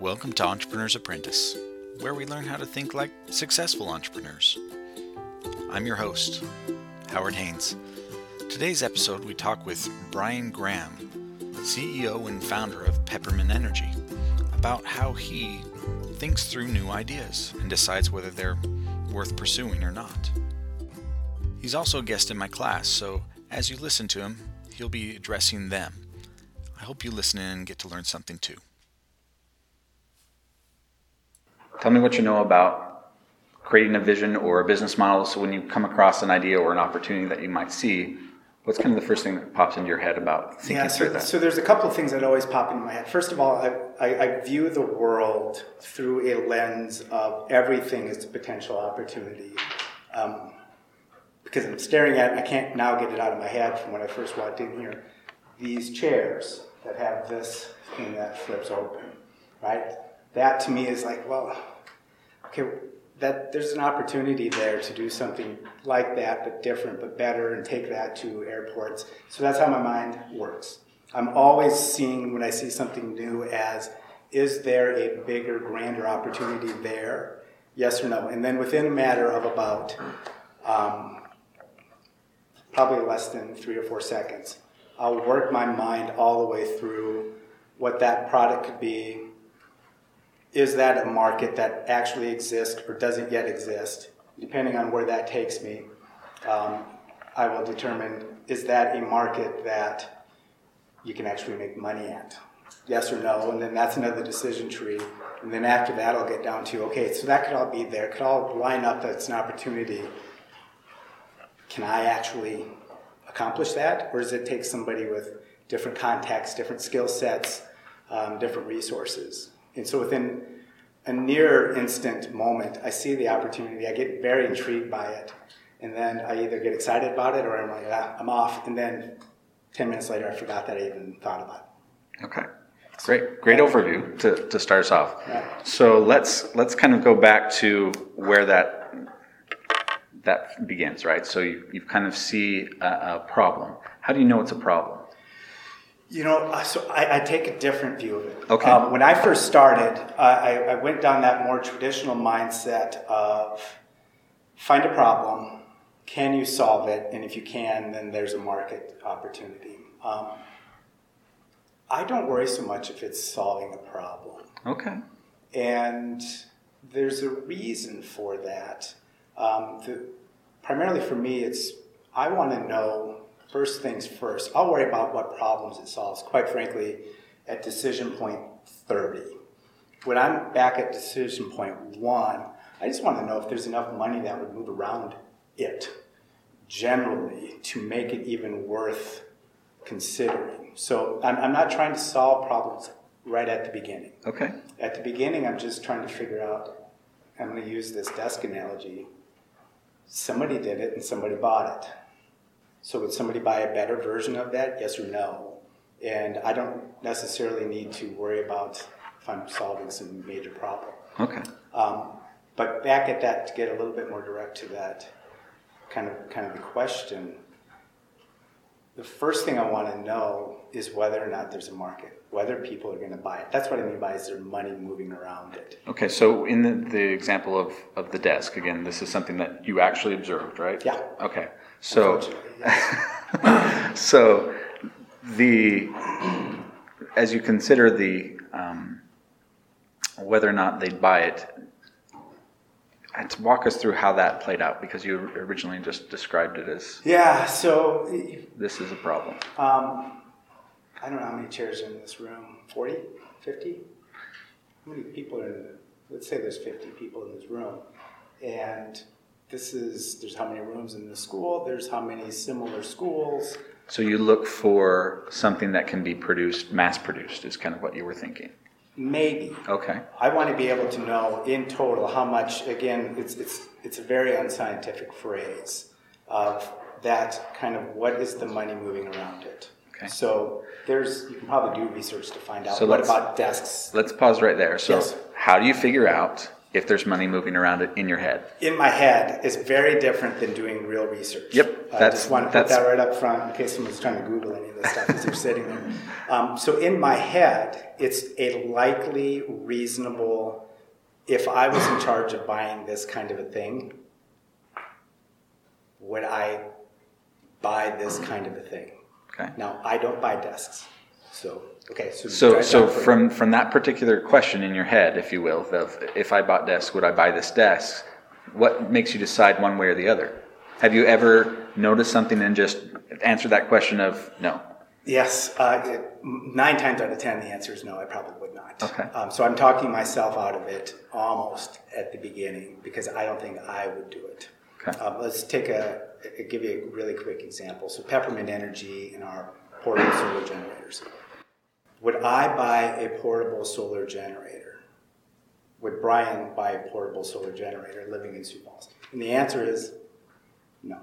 Welcome to Entrepreneur's Apprentice, where we learn how to think like successful entrepreneurs. I'm your host, Howard Haynes. Today's episode, we talk with Brian Graham, CEO and founder of Peppermint Energy, about how he thinks through new ideas and decides whether they're worth pursuing or not. He's also a guest in my class, so as you listen to him, he'll be addressing them. I hope you listen in and get to learn something too. Tell me what you know about creating a vision or a business model, so when you come across an idea or an opportunity that you might see, what's kind of the first thing that pops into your head about thinking through that? So there's a couple of things that always pop into my head. First of all, I view the world through a lens of everything as a potential opportunity. Because I'm staring at it, I can't now get it out of my head from when I first walked in here. These chairs that have this thing that flips open, right? That to me is like, well, okay, that there's an opportunity there to do something like that, but different, but better, and take that to airports. So that's how my mind works. I'm always seeing, when I see something new, as, is there a bigger, grander opportunity there? Yes or no? And then within a matter of about probably less than 3 or 4 seconds, I'll work my mind all the way through what that product could be. Is that a market that actually exists or doesn't yet exist? Depending on where that takes me, I will determine, is that a market that you can actually make money at? Yes or no, and then that's another decision tree. And then after that, I'll get down to, okay, so that could all be there. It could all line up that it's an opportunity. Can I actually accomplish that? Or does it take somebody with different contacts, different skill sets, different resources? And so within a near instant moment, I see the opportunity. I get very intrigued by it. And then I either get excited about it or I'm like, I'm off. And then 10 minutes later, I forgot that I even thought about it. Okay. Great overview to start us off. Yeah. So let's kind of go back to where that begins, right? So you kind of see a problem. How do you know it's a problem? You know, so I take a different view of it. Okay. When I first started, I went down that more traditional mindset of find a problem, can you solve it, and if you can, then there's a market opportunity. I don't worry so much if it's solving a problem. Okay. And there's a reason for that. Primarily for me, it's I want to know. First things first, I'll worry about what problems it solves, quite frankly, at decision point 30. When I'm back at decision point 1, I just want to know if there's enough money that would move around it, generally, to make it even worth considering. So I'm not trying to solve problems right at the beginning. Okay. At the beginning, I'm just trying to figure out, I'm going to use this desk analogy, somebody did it and somebody bought it. So would somebody buy a better version of that? Yes or no? And I don't necessarily need to worry about if I'm solving some major problem. Okay. But back at that, to get a little bit more direct to that kind of a question, the first thing I want to know is whether or not there's a market, whether people are going to buy it. That's what I mean by, is there money moving around it? Okay, so in the example of the desk, again, this is something that you actually observed, right? Yeah. Okay. So, yes. So as you consider whether or not they'd buy it, walk us through how that played out, because you originally just described it as So this is a problem. I don't know how many chairs are in this room. 40? 50? How many people are in it? Let's say there's 50 people in this room, and there's how many rooms in the school, there's how many similar schools. So you look for something that can be produced, mass produced, is kind of what you were thinking. Maybe. Okay. I want to be able to know in total how much, again, it's a very unscientific phrase of that kind of, what is the money moving around it. Okay. So you can probably do research to find out, so what about desks? Let's pause right there. So yes. How do you figure out if there's money moving around in your head. In my head is very different than doing real research. Yep. I just want to put that right up front in case someone's trying to Google any of this stuff as you're sitting there. So in my head, it's a likely, reasonable, if I was in charge of buying this kind of a thing, would I buy this kind of a thing? Okay. Now, I don't buy desks, so... Okay, so from that particular question in your head, if you will, of if I bought desks, would I buy this desk? What makes you decide one way or the other? Have you ever noticed something and just answered that question of no? Yes, 9 times out of 10, the answer is no. I probably would not. Okay. So I'm talking myself out of it almost at the beginning because I don't think I would do it. Okay. Let's take give you a really quick example. So Peppermint Energy and our portable solar generators. Would I buy a portable solar generator? Would Brian buy a portable solar generator living in Sioux Falls? And the answer is no,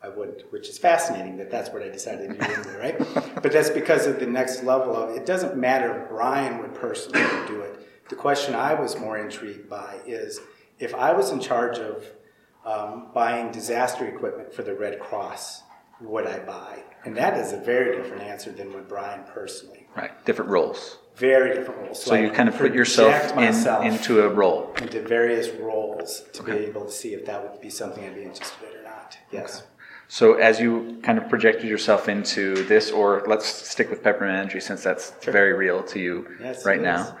I wouldn't, which is fascinating that that's what I decided to do anyway, right? But that's because of the next level of, it doesn't matter if Brian would personally do it. The question I was more intrigued by is, if I was in charge of buying disaster equipment for the Red Cross, would I buy? And that is a very different answer than would Brian personally. Right, different roles. Very different roles. So you kind of put yourself into a role. Into various roles to be able to see if that would be something I'd be interested in or not. Yes. Okay. So as you kind of projected yourself into this, or let's stick with Peppermint Energy since that's very real to you right now.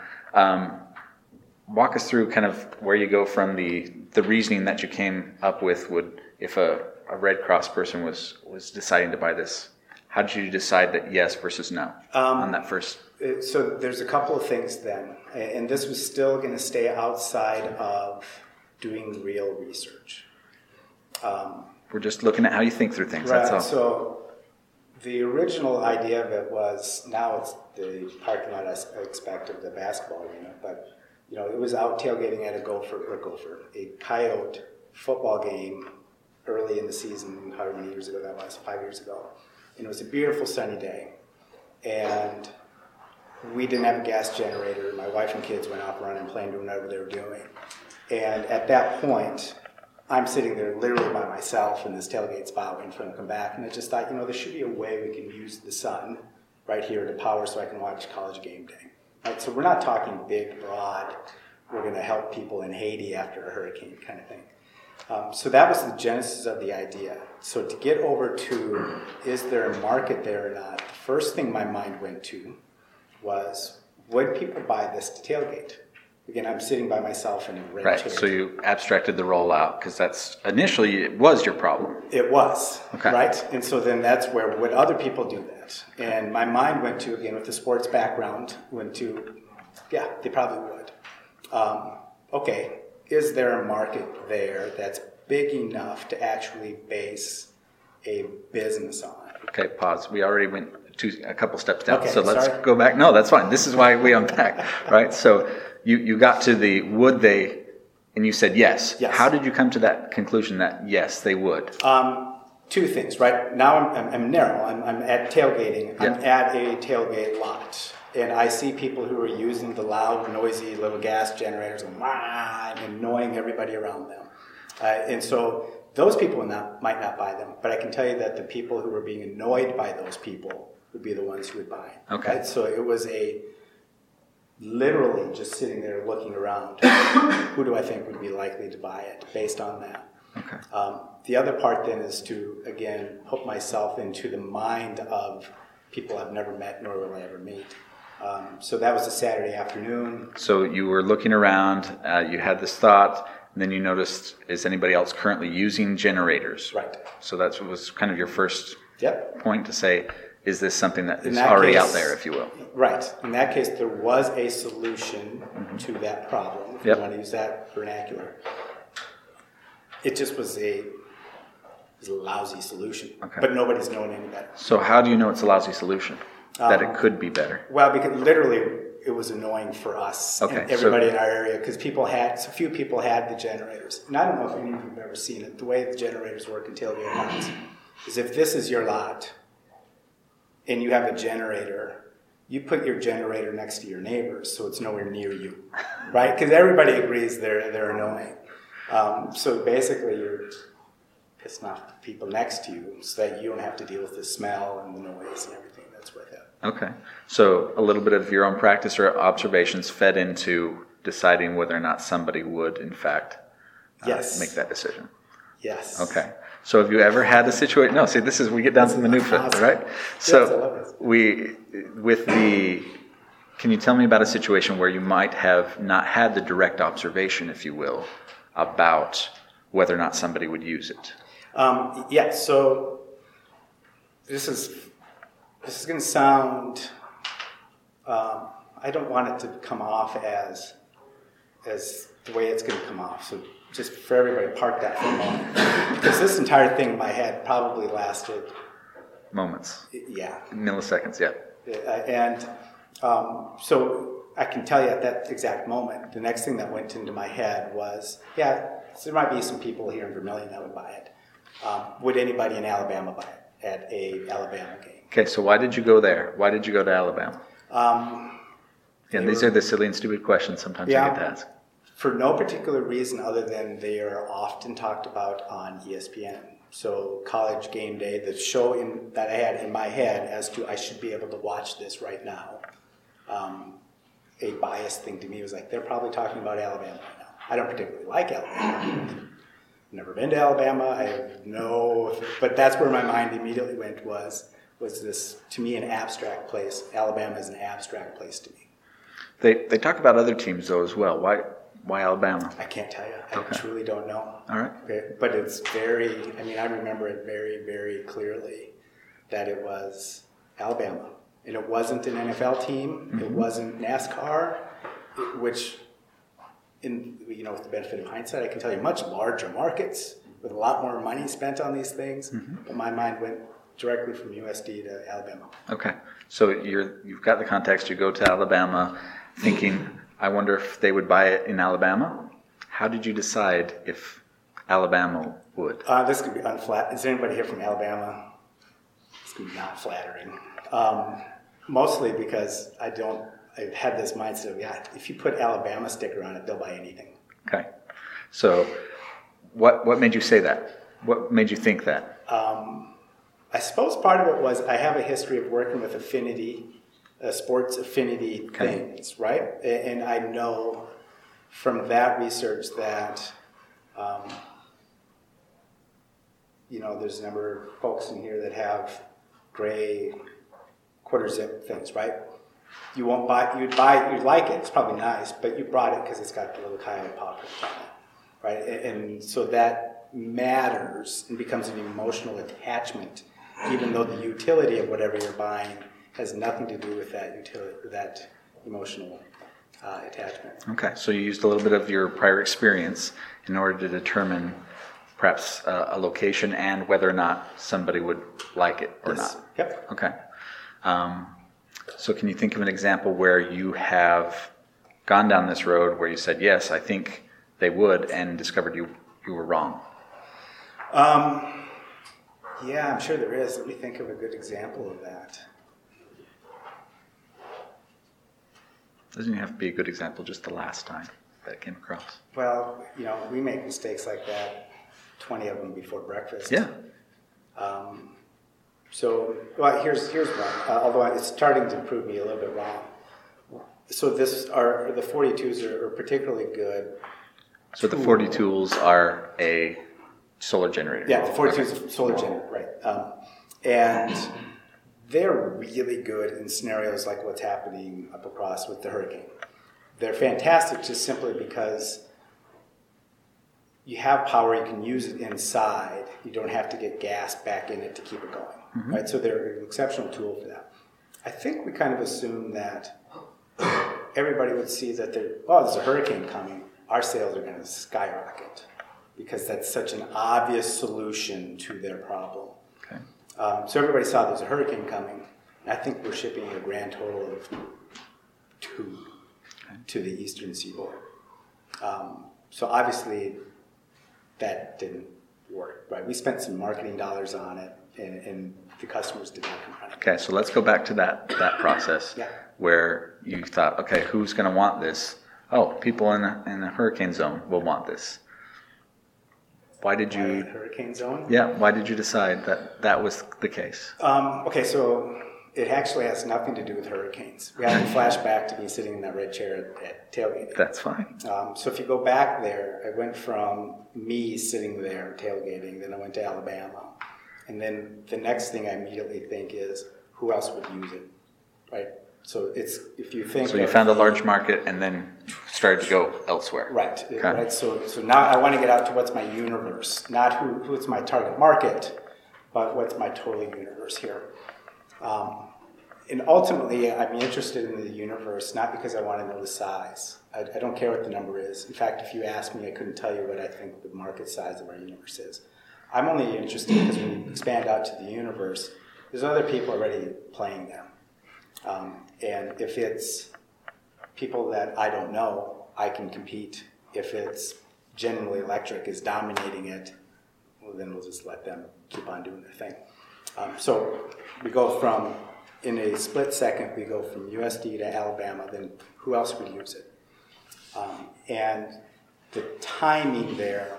Walk us through kind of where you go from the reasoning that you came up with would, if a Red Cross person was deciding to buy this. How did you decide that yes versus no on that first? So there's a couple of things then, and this was still going to stay outside of doing real research. We're just looking at how you think through things, right, that's all. So the original idea of it was, now it's the parking lot I expect of the basketball arena, but you know, it was out tailgating at a coyote football game early in the season, however many years ago that was, 5 years ago. And it was a beautiful sunny day. And we didn't have a gas generator. My wife and kids went out running, playing, doing whatever they were doing. And at that point, I'm sitting there literally by myself in this tailgate spot waiting for them to come back. And I just thought, you know, there should be a way we can use the sun right here to power so I can watch college game day. Right? So we're not talking big, broad, we're going to help people in Haiti after a hurricane kind of thing. So that was the genesis of the idea. So to get over to, is there a market there or not, the first thing my mind went to was, would people buy this to tailgate? Again, I'm sitting by myself in a red chair. Right, so you abstracted the role out, because that's, initially, it was your problem. It was, right? And so then that's where, would other people do that? And my mind went to, again, with the sports background, yeah, they probably would. Okay. Is there a market there that's big enough to actually base a business on? Okay, pause. We already went a couple steps down, so let's go back. No, that's fine. This is why we unpack, right? So you got to the would they, and you said yes. How did you come to that conclusion that yes, they would? Two things, right? Now I'm narrow. I'm at tailgating. I'm at a tailgate lot. And I see people who are using the loud, noisy little gas generators and annoying everybody around them. And so those people might not buy them, but I can tell you that the people who were being annoyed by those people would be the ones who would buy. Okay. Right? So it was literally just sitting there looking around. Who do I think would be likely to buy it based on that? Okay. The other part then is to, again, put myself into the mind of people I've never met nor will I ever meet. So that was a Saturday afternoon. So you were looking around, you had this thought, and then you noticed, is anybody else currently using generators? Right. So that was kind of your first point to say, is this something that is already out there, if you will? Right. In that case, there was a solution to that problem, if you want to use that vernacular. It just was a lousy solution, but nobody's known any better. So how do you know it's a lousy solution? That it could be better. Well, because literally it was annoying for us and everybody in our area because a few people had the generators. And I don't know if any of you have ever seen it. The way the generators work in tailgate lots is if this is your lot and you have a generator, you put your generator next to your neighbors so it's nowhere near you, right? Because everybody agrees they're annoying. So basically, you're pissing off the people next to you so that you don't have to deal with the smell and the noise and everything that's with it. Okay. So a little bit of your own practice or observations fed into deciding whether or not somebody would, in fact, make that decision. Yes. Okay. So have you ever had a situation? No, see, this is, we get down to the minutia, right? So can you tell me about a situation where you might have not had the direct observation, if you will, about whether or not somebody would use it? So this is going to sound, I don't want it to come off as the way it's going to come off. So just for everybody, park that for a moment. Because this entire thing in my head probably lasted... moments. Yeah. Milliseconds, yeah. And so I can tell you at that exact moment, the next thing that went into my head was, so there might be some people here in Vermillion that would buy it. Would anybody in Alabama buy it at a Alabama game? Okay, so why did you go there? Why did you go to Alabama? These are the silly and stupid questions sometimes I get to ask. For no particular reason other than they are often talked about on ESPN. So College Game Day, the show that I had in my head as to I should be able to watch this right now. A biased thing to me was like, they're probably talking about Alabama right now. I don't particularly like Alabama. Never been to Alabama. But that's where my mind immediately went was this, to me, an abstract place. Alabama is an abstract place to me. They talk about other teams, though, as well. Why Alabama? I can't tell you. I truly don't know. All right. Okay. But it's I remember it very, very clearly that it was Alabama. And it wasn't an NFL team. Mm-hmm. It wasn't NASCAR, which, with the benefit of hindsight, I can tell you much larger markets with a lot more money spent on these things. Mm-hmm. But my mind went directly from USD to Alabama. Okay. So you've got the context. You go to Alabama thinking... I wonder if they would buy it in Alabama. How did you decide if Alabama would? This could be unflattering. Is anybody here from Alabama? This could be not flattering. Mostly because I've had this mindset of, if you put Alabama sticker on it, they'll buy anything. Okay. So what made you say that? What made you think that? I suppose part of it was I have a history of working with affinity sports affinity things, right? And I know from that research that, there's a number of folks in here that have gray quarter zip things, right? You won't buy, you'd like it, it's probably nice, but you brought it because it's got a little cayenne pepper on it, right? And so that matters and becomes an emotional attachment, even though the utility of whatever you're buying has nothing to do with that utility, that emotional attachment. Okay, so you used a little bit of your prior experience in order to determine perhaps a location and whether or not somebody would like it or not. Yep. Okay. So can you think of an example where you have gone down this road where you said, yes, I think they would, and discovered you were wrong? I'm sure there is. Let me think of a good example of that. Doesn't have to be a good example, just the last time that it came across. Well, we make mistakes like that, 20 of them before breakfast. Yeah. Here's one, although it's starting to prove me a little bit wrong. So the 42s are particularly good. So the 42s are a solar generator. Yeah, the 42s are a solar generator, right. And... they're really good in scenarios like what's happening up across with the hurricane. They're fantastic just simply because you have power, you can use it inside, you don't have to get gas back in it to keep it going, mm-hmm. right? So they're an exceptional tool for that. I think we kind of assume that everybody would see that there's a hurricane coming, our sales are going to skyrocket because that's such an obvious solution to their problem. Okay. So everybody saw there's a hurricane coming. I think we're shipping a grand total of 2 to the eastern seaboard. So obviously that didn't work, right? We spent some marketing dollars on it. and the customers did not complain. Okay, so let's go back to that process where you thought, okay, who's going to want this? Oh, people in the hurricane zone will want this. Why did you... in the hurricane zone? Yeah, why did you decide that was the case? Okay, so it actually has nothing to do with hurricanes. We have a flashback to me sitting in that red chair at tailgating. That's fine. So if you go back there, I went from me sitting there tailgating, then I went to Alabama. And then the next thing I immediately think is, who else would use it, right? So it's, if you think... So you found a large market and then started to go elsewhere. Right. Okay. Right. So now I want to get out to what's my universe, not who's my target market, but what's my total universe here. And ultimately, I'm interested in the universe, not because I want to know the size. I don't care what the number is. In fact, if you asked me, I couldn't tell you what I think the market size of our universe is. I'm only interested because when you expand out to the universe, there's other people already playing them. And if it's people that I don't know, I can compete. If it's General Electric is dominating it, well, then we'll just let them keep on doing their thing. So we go from, in a split second, we go from USD to Alabama, then who else would use it? And the timing there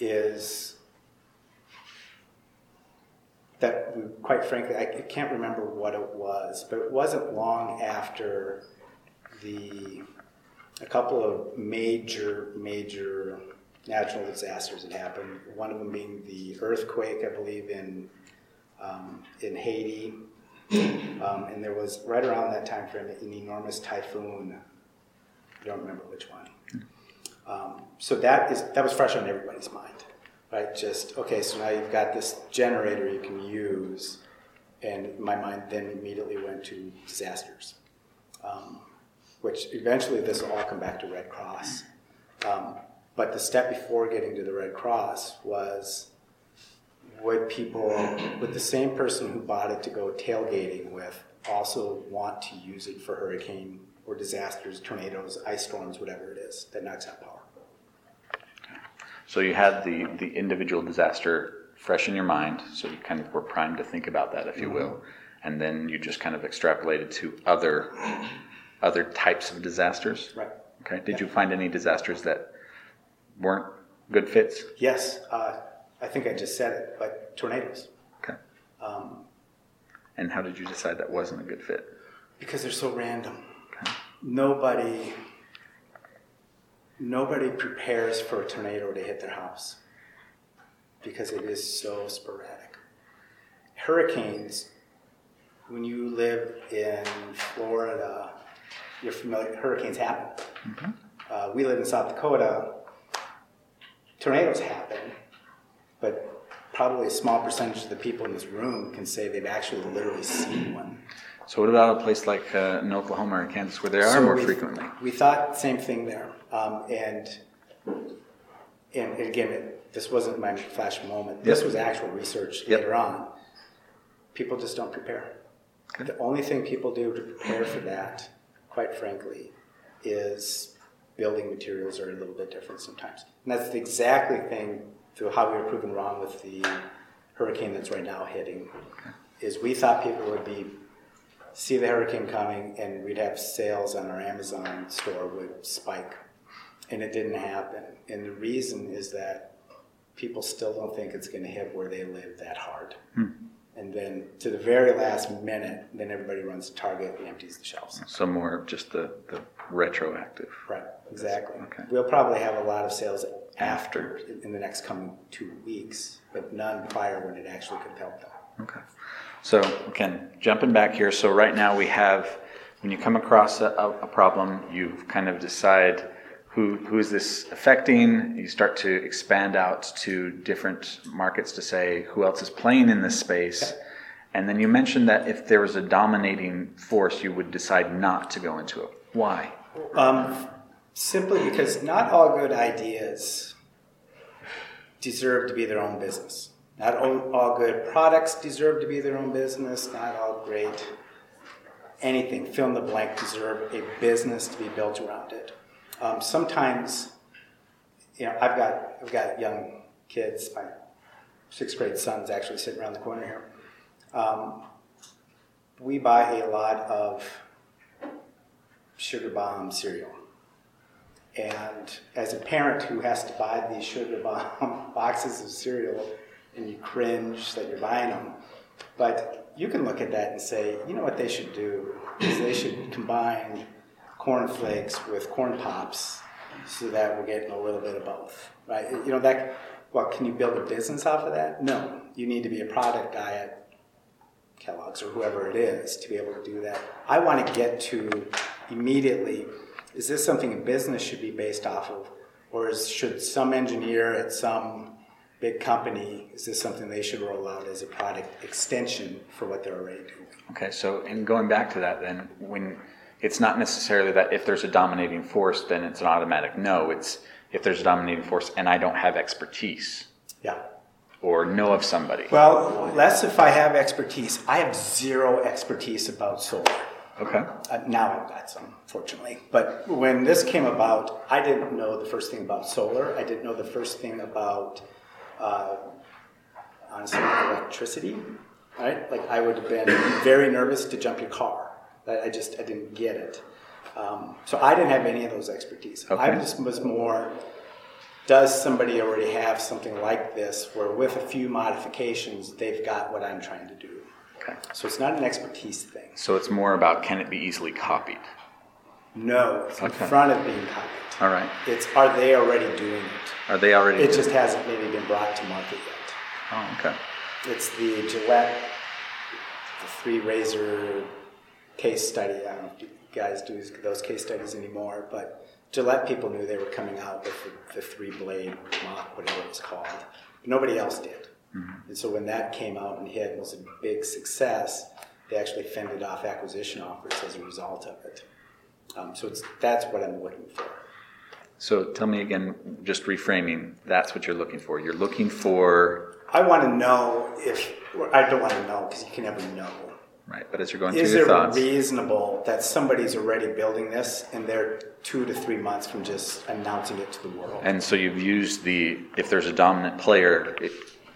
is that, we, quite frankly, I can't remember what it was, but it wasn't long after a couple of major natural disasters had happened. One of them being the earthquake, I believe, in Haiti, and there was right around that time frame an enormous typhoon. I don't remember which one. So that was fresh on everybody's mind. Right, just, okay, so now you've got this generator you can use, and my mind then immediately went to disasters, which eventually this will all come back to Red Cross. But the step before getting to the Red Cross was, would the same person who bought it to go tailgating with also want to use it for hurricane or disasters, tornadoes, ice storms, whatever it is that knocks out power? So you had the individual disaster fresh in your mind, so you kind of were primed to think about that, if you will, and then you just kind of extrapolated to other types of disasters? Right. Okay. Did you find any disasters that weren't good fits? Yes. I think I just said it, like tornadoes. Okay. And how did you decide that wasn't a good fit? Because they're so random. Okay. Nobody prepares for a tornado to hit their house because it is so sporadic. Hurricanes, when you live in Florida, you're familiar, hurricanes happen. Mm-hmm. We live in South Dakota. Tornadoes happen, but probably a small percentage of the people in this room can say they've actually literally seen one. So what about a place like in Oklahoma or Kansas where there are more frequently? We thought same thing there. And again, this wasn't my flash moment. This was actual research later on. People just don't prepare. Okay. The only thing people do to prepare for that, quite frankly, is building materials are a little bit different sometimes. And that's the exactly thing to how we were proven wrong with the hurricane that's right now hitting, is we thought people would see the hurricane coming, and we'd have sales on our Amazon store would spike, and it didn't happen. And the reason is that people still don't think it's going to hit where they live that hard. And then to the very last minute, then everybody runs to Target and empties the shelves. So more just the retroactive. Right, exactly. Okay. We'll probably have a lot of sales after, in the next coming 2 weeks, but none prior when it actually compelled them. Okay. So, again, jumping back here, so right now we have, when you come across a problem, you kind of decide who is this affecting, you start to expand out to different markets to say who else is playing in this space, and then you mentioned that if there was a dominating force, you would decide not to go into it. Why? Simply because not all good ideas deserve to be their own business. Not all good products deserve to be their own business. Not all great anything, fill in the blank, deserve a business to be built around it. Sometimes, I've got young kids. My sixth grade son's actually sitting around the corner here. We buy a lot of sugar bomb cereal. And as a parent who has to buy these sugar bomb boxes of cereal, and you cringe that you're buying them, but you can look at that and say, you know what they should do is they should combine Corn Flakes with Corn Pops so that we're getting a little bit of both, right? You know, that, well, can you build a business off of that? No, you need to be a product guy at Kellogg's or whoever it is to be able to do that. I want to get to immediately, is this something a business should be based off of? Or should some engineer at some big company, is this something they should roll out as a product extension for what they're already doing? Okay, so and going back to that then, when it's not necessarily that if there's a dominating force, then it's an automatic no. It's if there's a dominating force and I don't have expertise. Yeah. Or know of somebody. Well, less if I have expertise. I have zero expertise about solar. Okay. Now I've got some, fortunately. But when this came about, I didn't know the first thing about solar. I didn't know the first thing about, honestly, electricity. Right? Like, I would have been very nervous to jump your car. I didn't get it. So I didn't have any of those expertise. Okay. I just was more, does somebody already have something like this where with a few modifications, they've got what I'm trying to do? Okay. So it's not an expertise thing. So it's more about, can it be easily copied? No, it's okay. In front of being copied. All right. It's, are they already doing it? Are they already doing it? It just hasn't maybe been brought to market yet. Oh, okay. It's the Gillette, the three razor case study. I don't know if you guys do those case studies anymore, but Gillette people knew they were coming out with the three-blade mop, whatever it was called. But nobody else did. Mm-hmm. And so when that came out and hit and was a big success, they actually fended off acquisition offers as a result of it. So that's what I'm looking for. So tell me again, just reframing, that's what you're looking for. You're looking for... I want to know if... I don't want to know because you can never know. Right, but as you're going through your thoughts... Is it reasonable that somebody's already building this and they're 2 to 3 months from just announcing it to the world? And so you've used the... If there's a dominant player...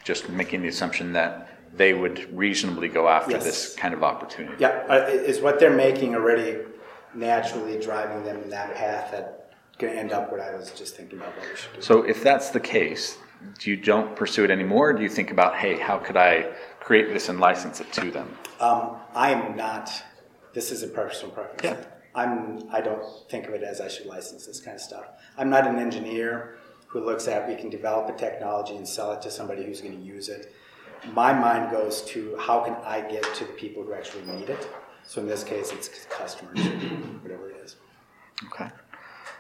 just making the assumption that they would reasonably go after this kind of opportunity. Yeah, is what they're making already naturally driving them in that path that going to end up what I was just thinking about what we should do? So if that's the case, do you don't pursue it anymore, or do you think about, hey, how could I create this and license it to them? I'm not, this is a personal preference. Yeah. I don't think of it as I should license this kind of stuff. I'm not an engineer who looks at, we can develop a technology and sell it to somebody who's going to use it. My mind goes to, how can I get to the people who actually need it? So in this case, it's customers, whatever it is. Okay.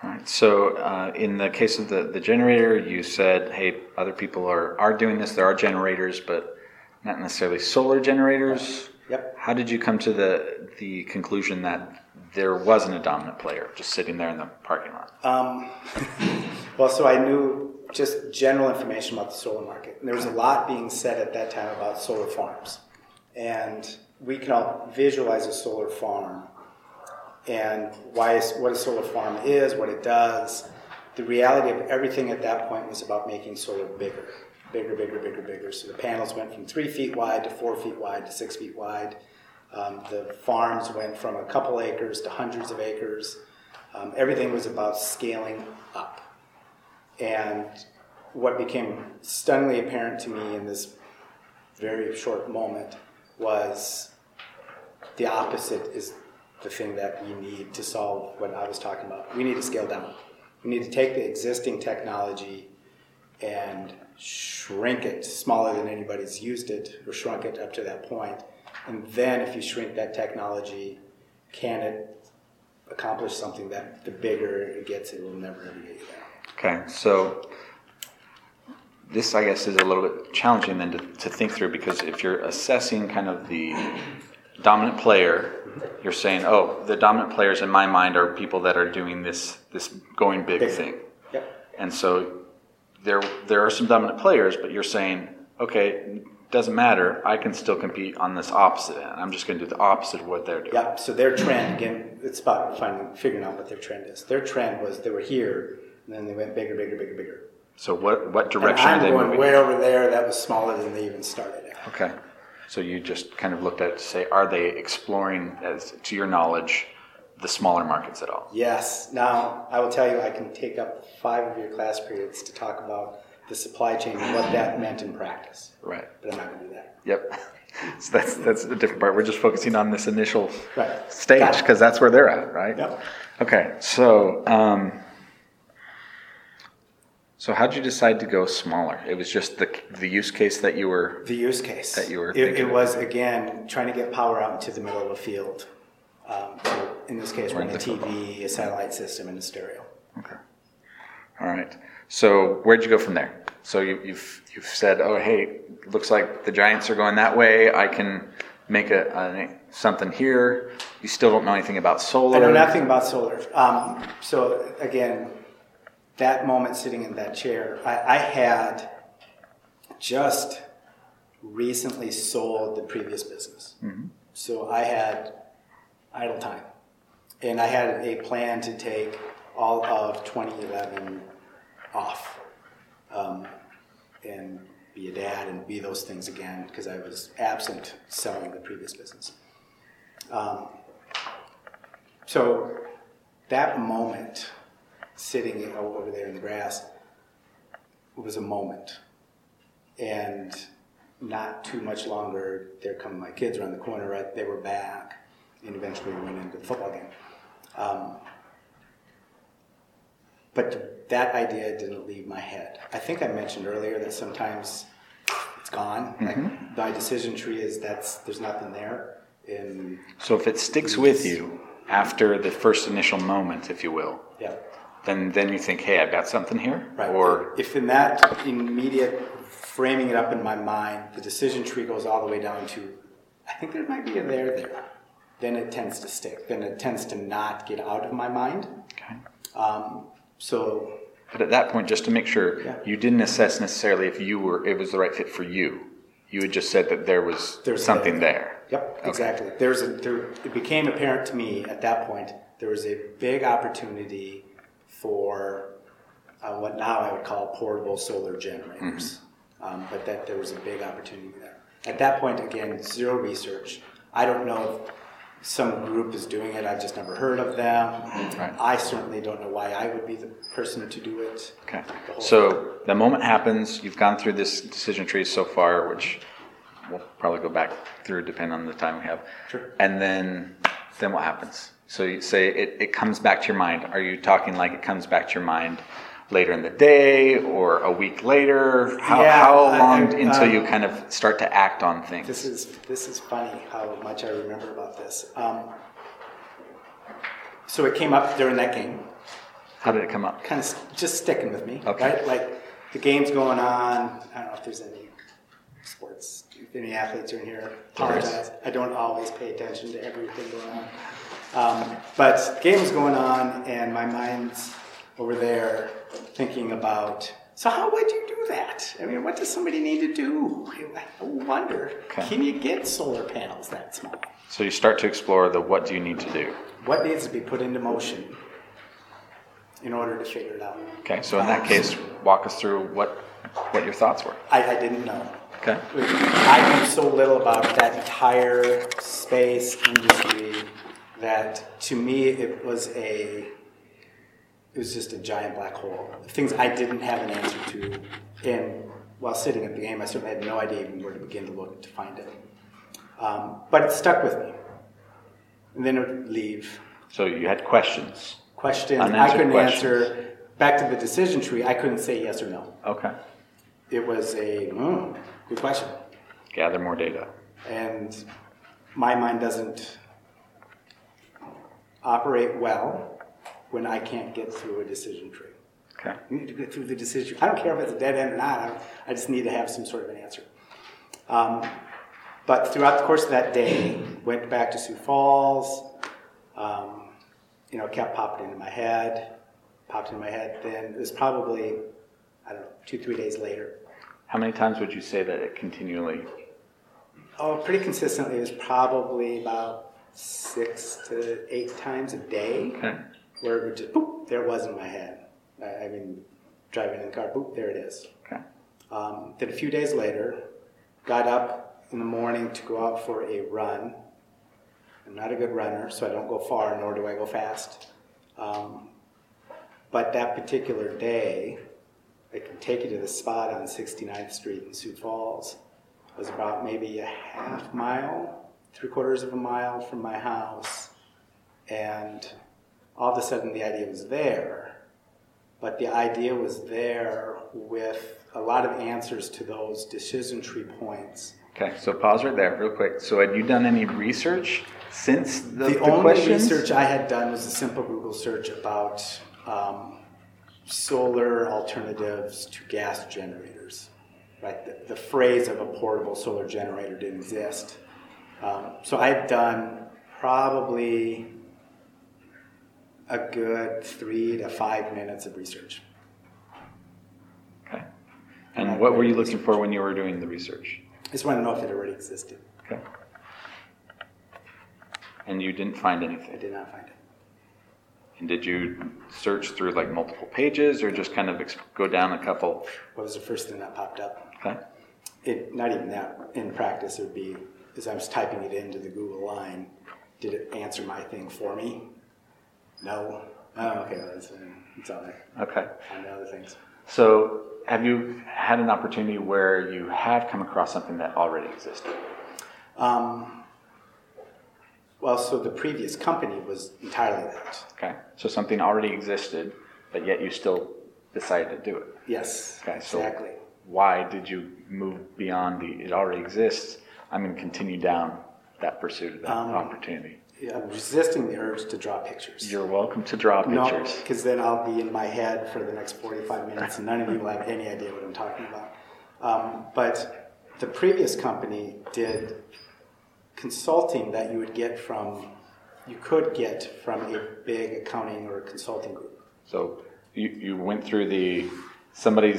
All right. So in the case of the generator, you said, hey, other people are doing this. There are generators, but not necessarily solar generators. Yep. How did you come to the conclusion that there wasn't a dominant player just sitting there in the parking lot? Well, so I knew just general information about the solar market. And there was a lot being said at that time about solar farms. And we can all visualize a solar farm and what a solar farm is, what it does. The reality of everything at that point was about making solar bigger. Bigger. So the panels went from 3 feet wide to 4 feet wide to 6 feet wide. The farms went from a couple acres to hundreds of acres. Everything was about scaling up. And what became stunningly apparent to me in this very short moment was the opposite is the thing that we need to solve what I was talking about. We need to scale down. We need to take the existing technology and shrink it smaller than anybody's used it or shrunk it up to that point. And then if you shrink that technology, can it accomplish something that the bigger it gets, it will never ever get you there. Okay, so this, I guess, is a little bit challenging then to think through, because if you're assessing kind of the dominant player, you're saying, oh, the dominant players in my mind are people that are doing this going big thing. Yep. And so there are some dominant players, but you're saying, okay, doesn't matter, I can still compete on this opposite end. I'm just going to do the opposite of what they're doing. Yep, so their trend, again, it's about figuring out what their trend is. Their trend was they were here, and then they went bigger. So what direction are they moving? I'm going way over there. That was smaller than they even started at. Okay. So you just kind of looked at it to say, are they exploring, as to your knowledge, the smaller markets at all? Yes. Now, I will tell you, I can take up 5 of your class periods to talk about the supply chain and what that meant in practice. Right. But I'm not going to do that. Yep. So that's a different part. We're just focusing on this initial stage because that's where they're at, right? Yep. Okay. So how did you decide to go smaller? It was just the use case that you were... The use case. That you were thinking It was, again, trying to get power out into the middle of a field. So in this case, running a TV, a satellite system, and a stereo. Okay. All right. So where'd you go from there? So you've said, oh, hey, looks like the giants are going that way. I can make something here. You still don't know anything about solar. I know nothing about solar. So, again... That moment sitting in that chair, I had just recently sold the previous business. Mm-hmm. So I had idle time. And I had a plan to take all of 2011 off and be a dad and be those things again because I was absent selling the previous business. So that moment... sitting over there in the grass, it was a moment. And not too much longer, there come my kids around the corner, right? They were back, and eventually we went into the football game. But that idea didn't leave my head. I think I mentioned earlier that sometimes it's gone. Mm-hmm. Like my decision tree is there's nothing there. And so if it sticks with you after the first initial moment, if you will, yeah. Then you think, hey, I've got something here? Right. Or if in that immediate framing it up in my mind, the decision tree goes all the way down to, I think there might be a there. Then it tends to stick. Then it tends to not get out of my mind. Okay. But at that point, just to make sure, you didn't assess necessarily if it was the right fit for you. You had just said that there was something there. Yep, okay. Exactly. It became apparent to me at that point, there was a big opportunity for what now I would call portable solar generators, but that there was a big opportunity there. At that point, again, zero research. I don't know if some group is doing it. I've just never heard of them. Right. I certainly don't know why I would be the person to do it. Okay. The moment happens. You've gone through this decision tree so far, which we'll probably go back through depending on the time we have. Sure. And then what happens? So you say it comes back to your mind. Are you talking like it comes back to your mind later in the day or a week later? How long until you kind of start to act on things? This is funny how much I remember about this. So it came up during that game. How did it come up? Kind of just sticking with me. Okay. Right? Like the game's going on. I don't know if there's any sports, if any athletes are in here. Apologize. I don't always pay attention to everything going on. But the game was going on, and my mind's over there thinking about, so how would you do that? I mean, what does somebody need to do? I wonder, Can you get solar panels that small? So you start to explore what do you need to do? What needs to be put into motion in order to figure it out? Okay, so in that case, walk us through what your thoughts were. I didn't know. Okay. I knew so little about that entire space industry that to me it was just a giant black hole. Things I didn't have an answer to, and while sitting at the game, I certainly had no idea even where to begin to look to find it. But it stuck with me, and then it would leave. So you had questions. I couldn't answer. Back to the decision tree, I couldn't say yes or no. Okay. It was a good question. Gather more data. And my mind doesn't operate well when I can't get through a decision tree. Okay. You need to get through the decision. I don't care if it's a dead end or not. I just need to have some sort of an answer. But throughout the course of that day, went back to Sioux Falls. Kept popping into my head. Then it was probably 2-3 days later. How many times would you say that it continually? Oh, pretty consistently. It was probably about 6 to 8 times a day, where it would just, boop, there it was in my head. I mean, driving in the car, boop, there it is. Okay. Then a few days later, got up in the morning to go out for a run. I'm not a good runner, so I don't go far, nor do I go fast. But that particular day, I can take you to the spot on 69th Street in Sioux Falls. It was about maybe a half mile, three-quarters of a mile from my house, and all of a sudden the idea was there. But the idea was there with a lot of answers to those decision tree points. Okay, so pause right there real quick. So had you done any research since the only questions? Research I had done was a simple Google search about solar alternatives to gas generators. Right, the phrase of a portable solar generator didn't exist. So I had done probably a good 3 to 5 minutes of research. Okay. And what were you looking for when you were doing the research? I just wanted to know if it already existed. Okay. And you didn't find anything? I did not find it. And did you search through like multiple pages or just kind of go down a couple? What was the first thing that popped up? Okay. Not even that. In practice, it would be, as I was typing it into the Google line, did it answer my thing for me? No. Oh, okay. That's all there. Okay. And the other things. So, have you had an opportunity where you have come across something that already existed? Well, so the previous company was entirely that. Okay, so something already existed, but yet you still decided to do it. Yes, okay, so exactly. Why did you move beyond the it already exists? I'm going to continue down that pursuit of that opportunity. Yeah, I'm resisting the urge to draw pictures. You're welcome to draw pictures. No, because then I'll be in my head for the next 45 minutes, and none of you will have any idea what I'm talking about. But the previous company did consulting that you could get from a big accounting or consulting group. So you went through is somebody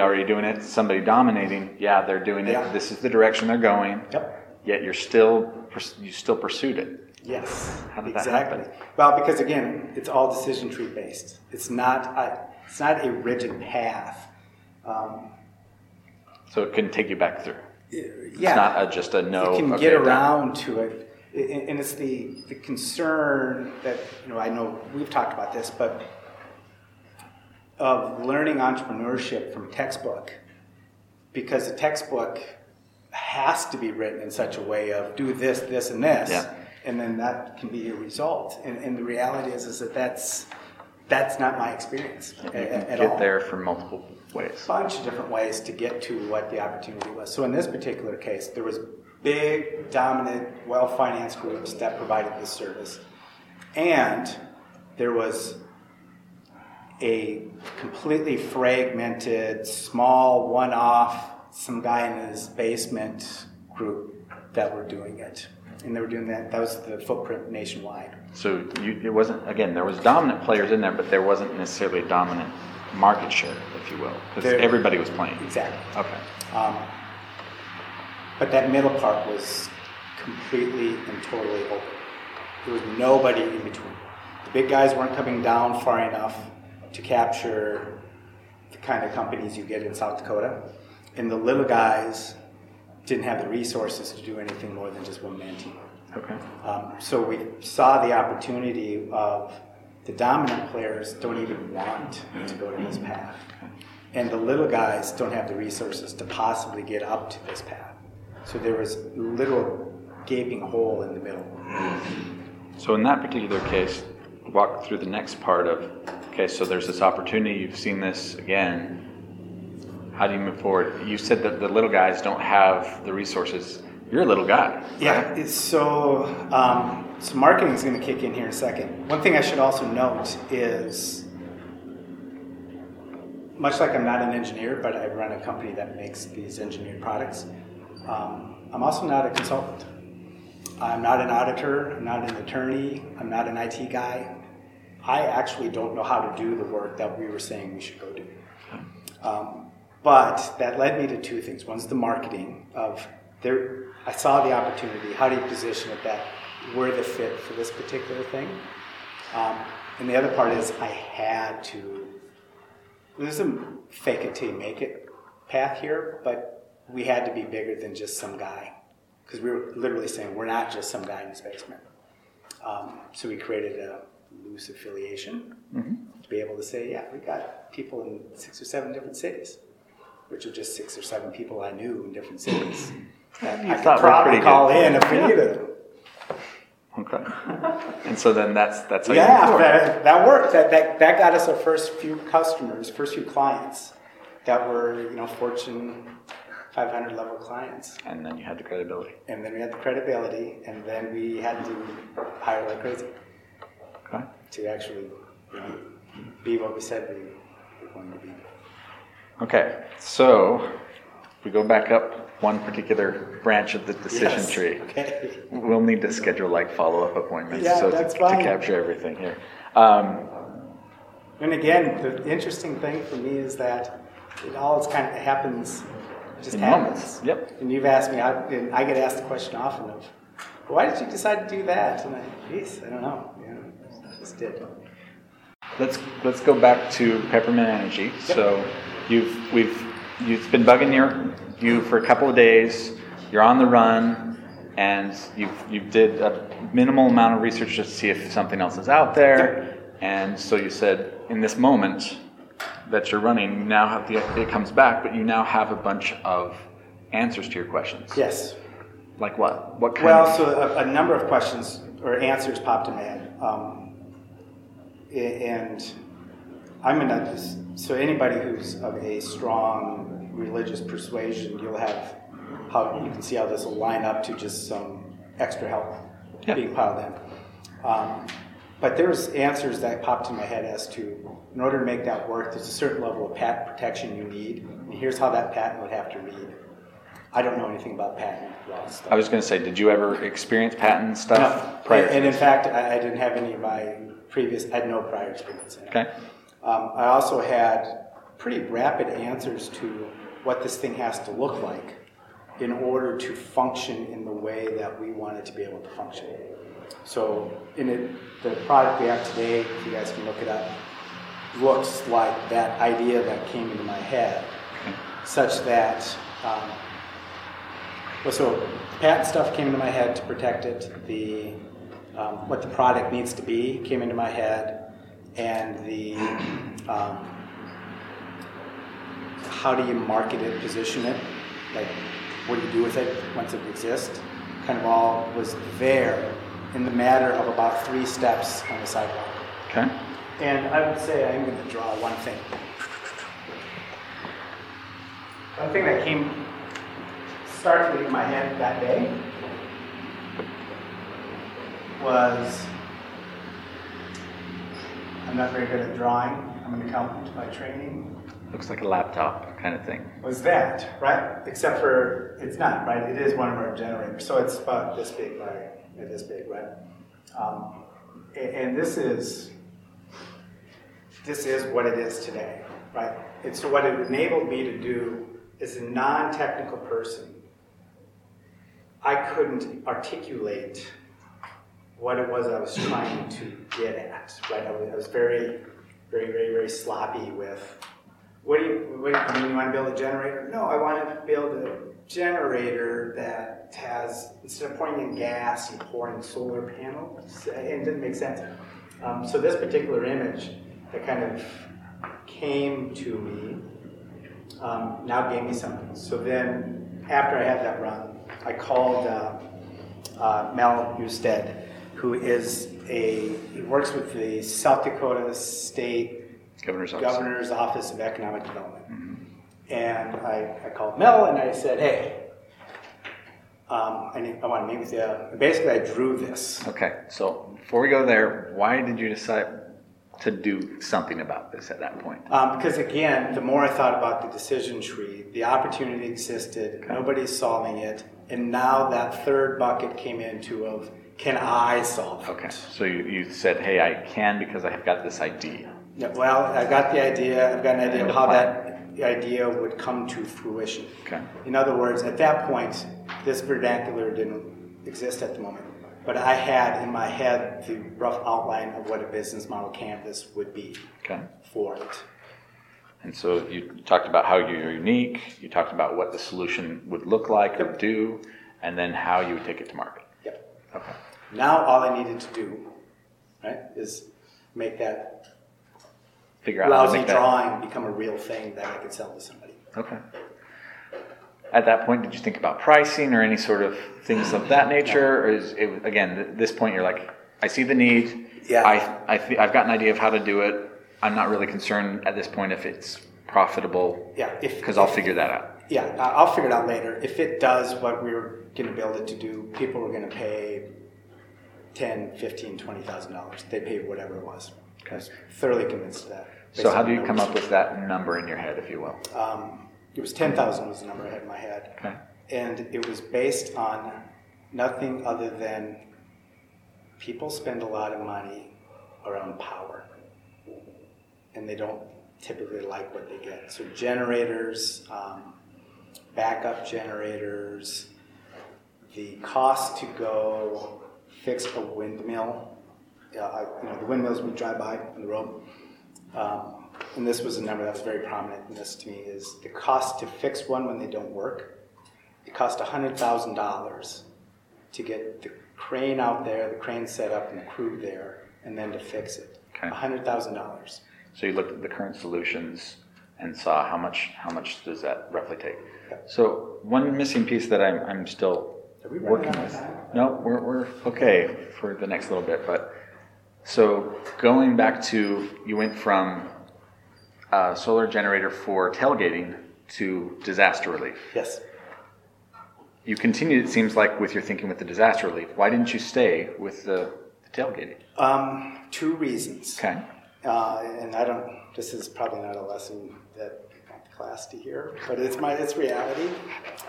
already doing it? Somebody dominating? Yeah, they're doing it. Yeah. This is the direction they're going. Yep. Yet you still pursued it. Yes, how did exactly. That happen? Well, because again, it's all decision tree based. It's not a rigid path. So it can take you back through. Yeah, it's not just a no. You can get around to it, and it's the concern that I know we've talked about this, but of learning entrepreneurship from textbook, because the textbook has to be written in such a way of do this, this, and this, yeah. And then that can be your result. And the reality is that that's not my experience at all. You get there from multiple ways. A bunch of different ways to get to what the opportunity was. So in this particular case, there was big, dominant, well-financed groups that provided this service. And there was a completely fragmented, small, one-off, some guy in his basement group that were doing it, and they were doing that. That was the footprint nationwide. So it wasn't, again, there was dominant players in there, but there wasn't necessarily a dominant market share, if you will, because everybody was playing. Exactly. Okay. But that middle part was completely and totally open. There was nobody in between. The big guys weren't coming down far enough to capture the kind of companies you get in South Dakota. And the little guys didn't have the resources to do anything more than just one-man team. Okay. So we saw the opportunity of the dominant players don't even want to go to this path. And the little guys don't have the resources to possibly get up to this path. So there was a little gaping hole in the middle. So in that particular case, walk through the next part of, okay, so there's this opportunity, you've seen this again. How do you move forward? You said that the little guys don't have the resources. You're a little guy. Yeah, right? So marketing is going to kick in here in a second. One thing I should also note is, much like I'm not an engineer, but I run a company that makes these engineered products, I'm also not a consultant. I'm not an auditor. I'm not an attorney. I'm not an IT guy. I actually don't know how to do the work that we were saying we should go do. But that led me to two things. One's the marketing of I saw the opportunity. How do you position it that we're the fit for this particular thing? And the other part is I had to there's some fake it till you make it path here, but we had to be bigger than just some guy, because we were literally saying we're not just some guy in this basement. So we created a loose affiliation to be able to say, yeah, we got people in 6 or 7 different cities, which are just 6 or 7 people I knew in different cities that I could probably call in if we needed them. Okay. And so then that's how you work. That worked. That got us our first few customers, first few clients that were, Fortune 500 level clients. And then you had the credibility. And then we had the credibility, and then we had to hire like crazy. Okay. To actually be what we said we were going to be. Okay. So we go back up one particular branch of the decision tree. Okay. We'll need to schedule follow-up appointments to capture everything here. And again, the interesting thing for me is that it all kind of happens, it just happens. Moments. Yep. And you've asked me, and I get asked the question often of, why did you decide to do that? And I don't know. I just did. Let's go back to Peppermint Energy. Yep. So it's been bugging you for a couple of days. You're on the run, and you did a minimal amount of research just to see if something else is out there. And so you said, in this moment that you're running, you now have it comes back, but you now have a bunch of answers to your questions. Yes. Like what? What kind? Well, so a number of questions or answers popped in my head, and I'm gonna. So anybody who's of a strong religious persuasion, you'll have how you can see how this will line up to just some extra help being piled in. But there's answers that popped in my head as to, in order to make that work, there's a certain level of patent protection you need, and here's how that patent would have to read. I don't know anything about patent law stuff. I was going to say, did you ever experience patent stuff prior? And in fact, I didn't have any of my previous. I had no prior experience in it. Okay. I also had pretty rapid answers to what this thing has to look like in order to function in the way that we want it to be able to function. So the product we have today, if you guys can look it up, looks like that idea that came into my head, such that, so patent stuff came into my head to protect it, the what the product needs to be came into my head, and the how do you market it, position it, what do you do with it once it exists, kind of all was there in the matter of about 3 steps on the sidewalk. Okay. And I would say I'm going to draw one thing. One thing that came starkly in my head that day was, I'm not very good at drawing, I'm an accountant by training. Looks like a laptop kind of thing. Was that, right? Except for, it's not, right? It is one of our generators. So it's about this big, right? This big, right? And this is what it is today, right? And so what it enabled me to do as a non-technical person, I couldn't articulate what it was I was trying to get at, right? I was very, very, very, very sloppy with, What do you mean? You want to build a generator? No, I want to build a generator that has, instead of pouring in gas, you pour in solar panels. It didn't make sense. So this particular image that kind of came to me now gave me something. So then, after I had that run, I called Mel Husted, who is he works with the South Dakota State Governor's Office of Economic Development. And I called Mel and I said, hey, I want to meet with you. And basically, I drew this. Okay, so before we go there, why did you decide to do something about this at that point? Because again, the more I thought about the decision tree, the opportunity existed, nobody's solving it, and now that third bucket came into of, can I solve it? Okay, so you said, hey, I can because I've got this idea. Yeah, well, I've got an idea of how that idea would come to fruition. Okay. In other words, at that point, this vernacular didn't exist at the moment, but I had in my head the rough outline of what a business model canvas would be for it. And so you talked about how you're unique, you talked about what the solution would look like or do, and then how you would take it to market. Yep. Okay. Now all I needed to do, right, is make that lousy drawing become a real thing that I could sell to somebody. Okay. At that point, did you think about pricing or any sort of things of that nature? Or is it, again, at this point, you're like, I see the need. Yeah. I've got an idea of how to do it. I'm not really concerned at this point if it's profitable. Yeah. Because I'll figure that out. Yeah, I'll figure it out later. If it does what we're going to build it to do, people were going to pay $10,000, $15,000, $20,000. They paid whatever it was. Okay. I was thoroughly convinced of that. So how do you come up with that number in your head, if you will? It was 10,000 was the number I had in my head. Okay. And it was based on nothing other than people spend a lot of money around power, and they don't typically like what they get. So generators, backup generators, the cost to go fix a windmill. The windmills we drive by on the road. And this was a number that was very prominent in this to me, is the cost to fix one when they don't work. It cost $100,000 to get the crane out there, the crane set up, and the crew there, and then to fix it. Okay. $100,000. So you looked at the current solutions and saw how much does that roughly take. Okay. So one missing piece that I'm still working with. No, we're okay for the next little bit. But so going back to, you went from solar generator for tailgating to disaster relief. Yes. You continued, it seems like, with your thinking with the disaster relief. Why didn't you stay with the tailgating? Two reasons. Okay. And I don't, this is probably not a lesson that I want the class to hear, but it's reality.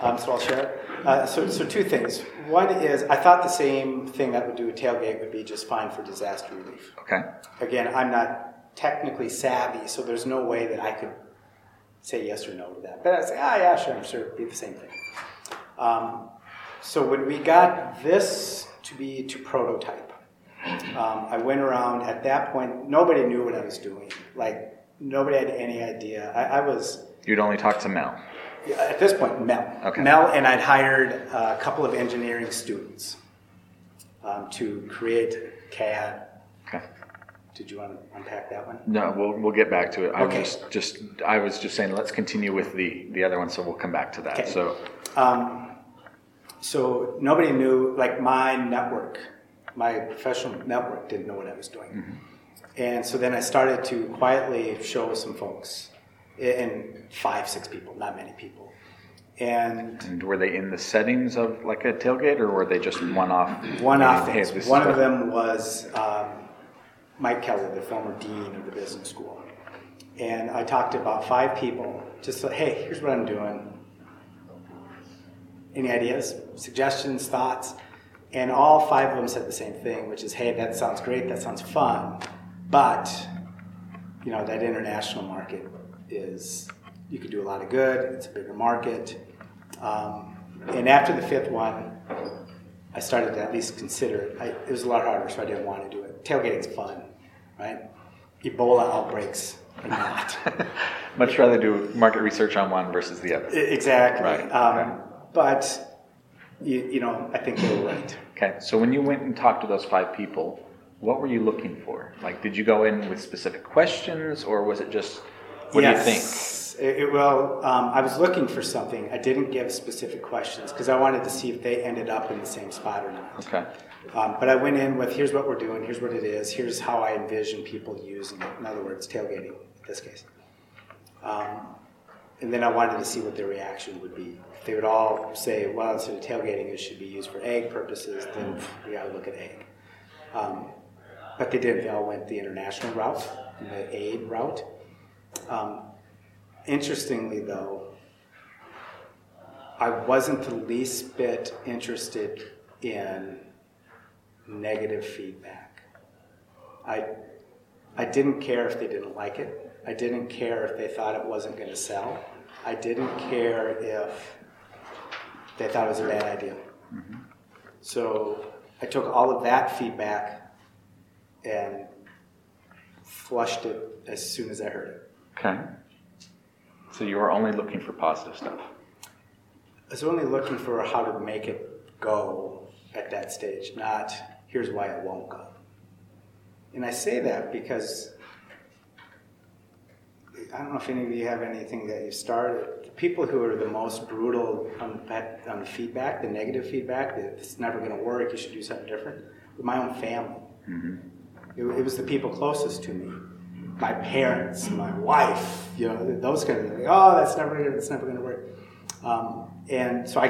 So I'll share. So two things. One is, I thought the same thing that would do a tailgate would be just fine for disaster relief. Okay. Again, I'm not technically savvy, so there's no way that I could say yes or no to that. But I was like, yeah, sure, I'm sure it'd be the same thing. So when we got this to prototype, I went around. At that point, nobody knew what I was doing. Like, nobody had any idea. I was... You'd only talk to Mel? Yeah, at this point, Mel. Okay. Mel, and I'd hired a couple of engineering students to create CAD. Okay. Did you want to unpack that one? No, we'll get back to it. Okay. I was just saying, let's continue with the other one, so we'll come back to that. Okay. So nobody knew, like, my network... My professional network didn't know what I was doing. Mm-hmm. And so then I started to quietly show some folks, and 5-6 people, not many people. And were they in the settings of like a tailgate, or were they just one-off? One-off things. Hey, one of them was Mike Keller, the former dean of the business school. And I talked to about 5 people, just like, hey, here's what I'm doing. Any ideas, suggestions, thoughts? And all 5 of them said the same thing, which is, hey, that sounds great, that sounds fun, but, you know, that international market is, you could do a lot of good, it's a bigger market. And after the 5th one, I started to at least consider it. It was a lot harder, so I didn't want to do it. Tailgating's fun, right? Ebola outbreaks are not. Much rather do market research on one versus the other. Exactly. Right. Okay. But... You know, I think they were right. Okay, so when you went and talked to those 5 people, what were you looking for? Like, did you go in with specific questions, or was it just, what do you think? I was looking for something. I didn't give specific questions, because I wanted to see if they ended up in the same spot or not. Okay. But I went in with, here's what we're doing, here's what it is, here's how I envision people using it. In other words, tailgating, in this case. And then I wanted to see what their reaction would be. If they would all say, well, instead of tailgating, it should be used for egg purposes, then we gotta look at egg. But they didn't. They all went the international route, the aid route. Interestingly, though, I wasn't the least bit interested in negative feedback. I didn't care if they didn't like it. I didn't care if they thought it wasn't going to sell. I didn't care if they thought it was a bad idea. Mm-hmm. So I took all of that feedback and flushed it as soon as I heard it. Okay. So you were only looking for positive stuff? I was only looking for how to make it go at that stage, not here's why it won't go. And I say that because I don't know if any of you have anything that you started. The people who are the most brutal on the feedback, the negative feedback, that it's never going to work, you should do something different, with my own family. Mm-hmm. It was the people closest to me. My parents, my wife, you know, those kind of things. Oh, that's never going to work. And so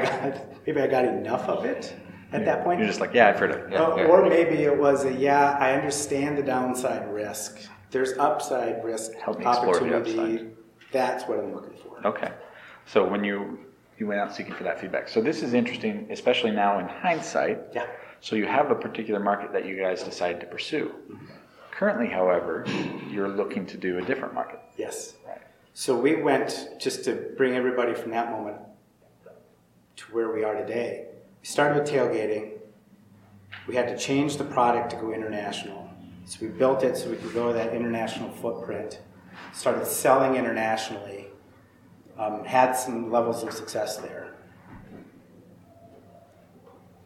maybe I got enough of it at that point. You're just like, yeah, I've heard it. Yeah, or maybe it was I understand the downside risk. There's upside risk, help opportunity. Upside. That's what I'm looking for. Okay. So when you went out seeking for that feedback. So this is interesting, especially now in hindsight. Yeah. So you have a particular market that you guys decide to pursue. Mm-hmm. Currently, however, you're looking to do a different market. Yes. Right. So we went, just to bring everybody from that moment to where we are today, we started with tailgating. We had to change the product to go international. So we built it so we could go to that international footprint, started selling internationally, had some levels of success there.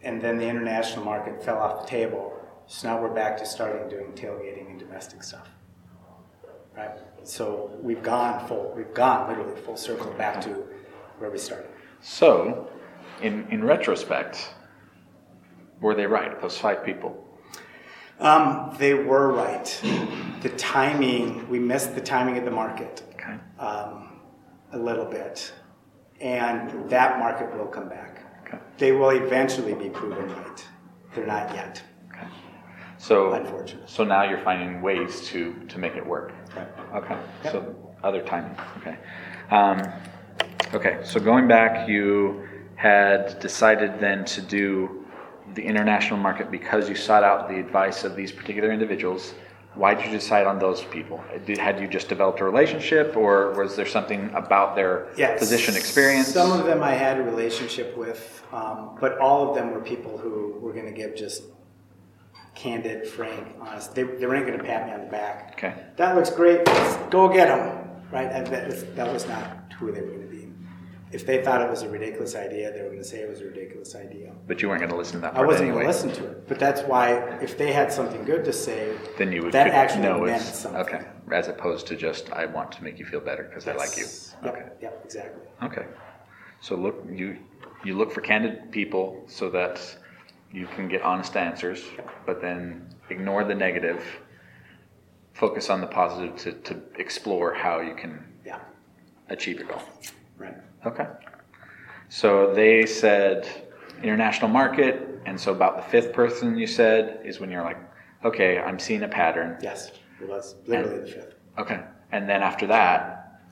And then the international market fell off the table. So now we're back to starting doing tailgating and domestic stuff. Right? So we've gone literally full circle back to where we started. So in retrospect, were they right, those five people? They were right. The timing, we missed the timing of the market a little bit. And that market will come back. Okay. They will eventually be proven right. They're not yet. Okay. So, unfortunately. So now you're finding ways to make it work. Right. Okay. Yep. So other timing. Okay. Okay. So going back, you had decided then to do the international market because you sought out the advice of these particular individuals. Why did you decide on those people? Had you just developed a relationship, or was there something about their physician experience? Some of them I had a relationship with, but all of them were people who were going to give just candid, frank, honest. They weren't going to pat me on the back. Okay. That looks great. Let's go get them. Right? That was not who they were going to be. If they thought it was a ridiculous idea, they were going to say it was a ridiculous idea. But you weren't going to listen to that part anyway. I wasn't going to listen to it. But that's why if they had something good to say, then you would that actually meant something. Okay. As opposed to just, I want to make you feel better because I like you. Okay. Yep, exactly. Okay. So look, you look for candid people so that you can get honest answers, but then ignore the negative, focus on the positive to explore how you can achieve your goal. Right. Okay. So they said international market, and so about the fifth person you said is when you're like, okay, I'm seeing a pattern. Yes, it was literally the fifth. Okay. And then after that,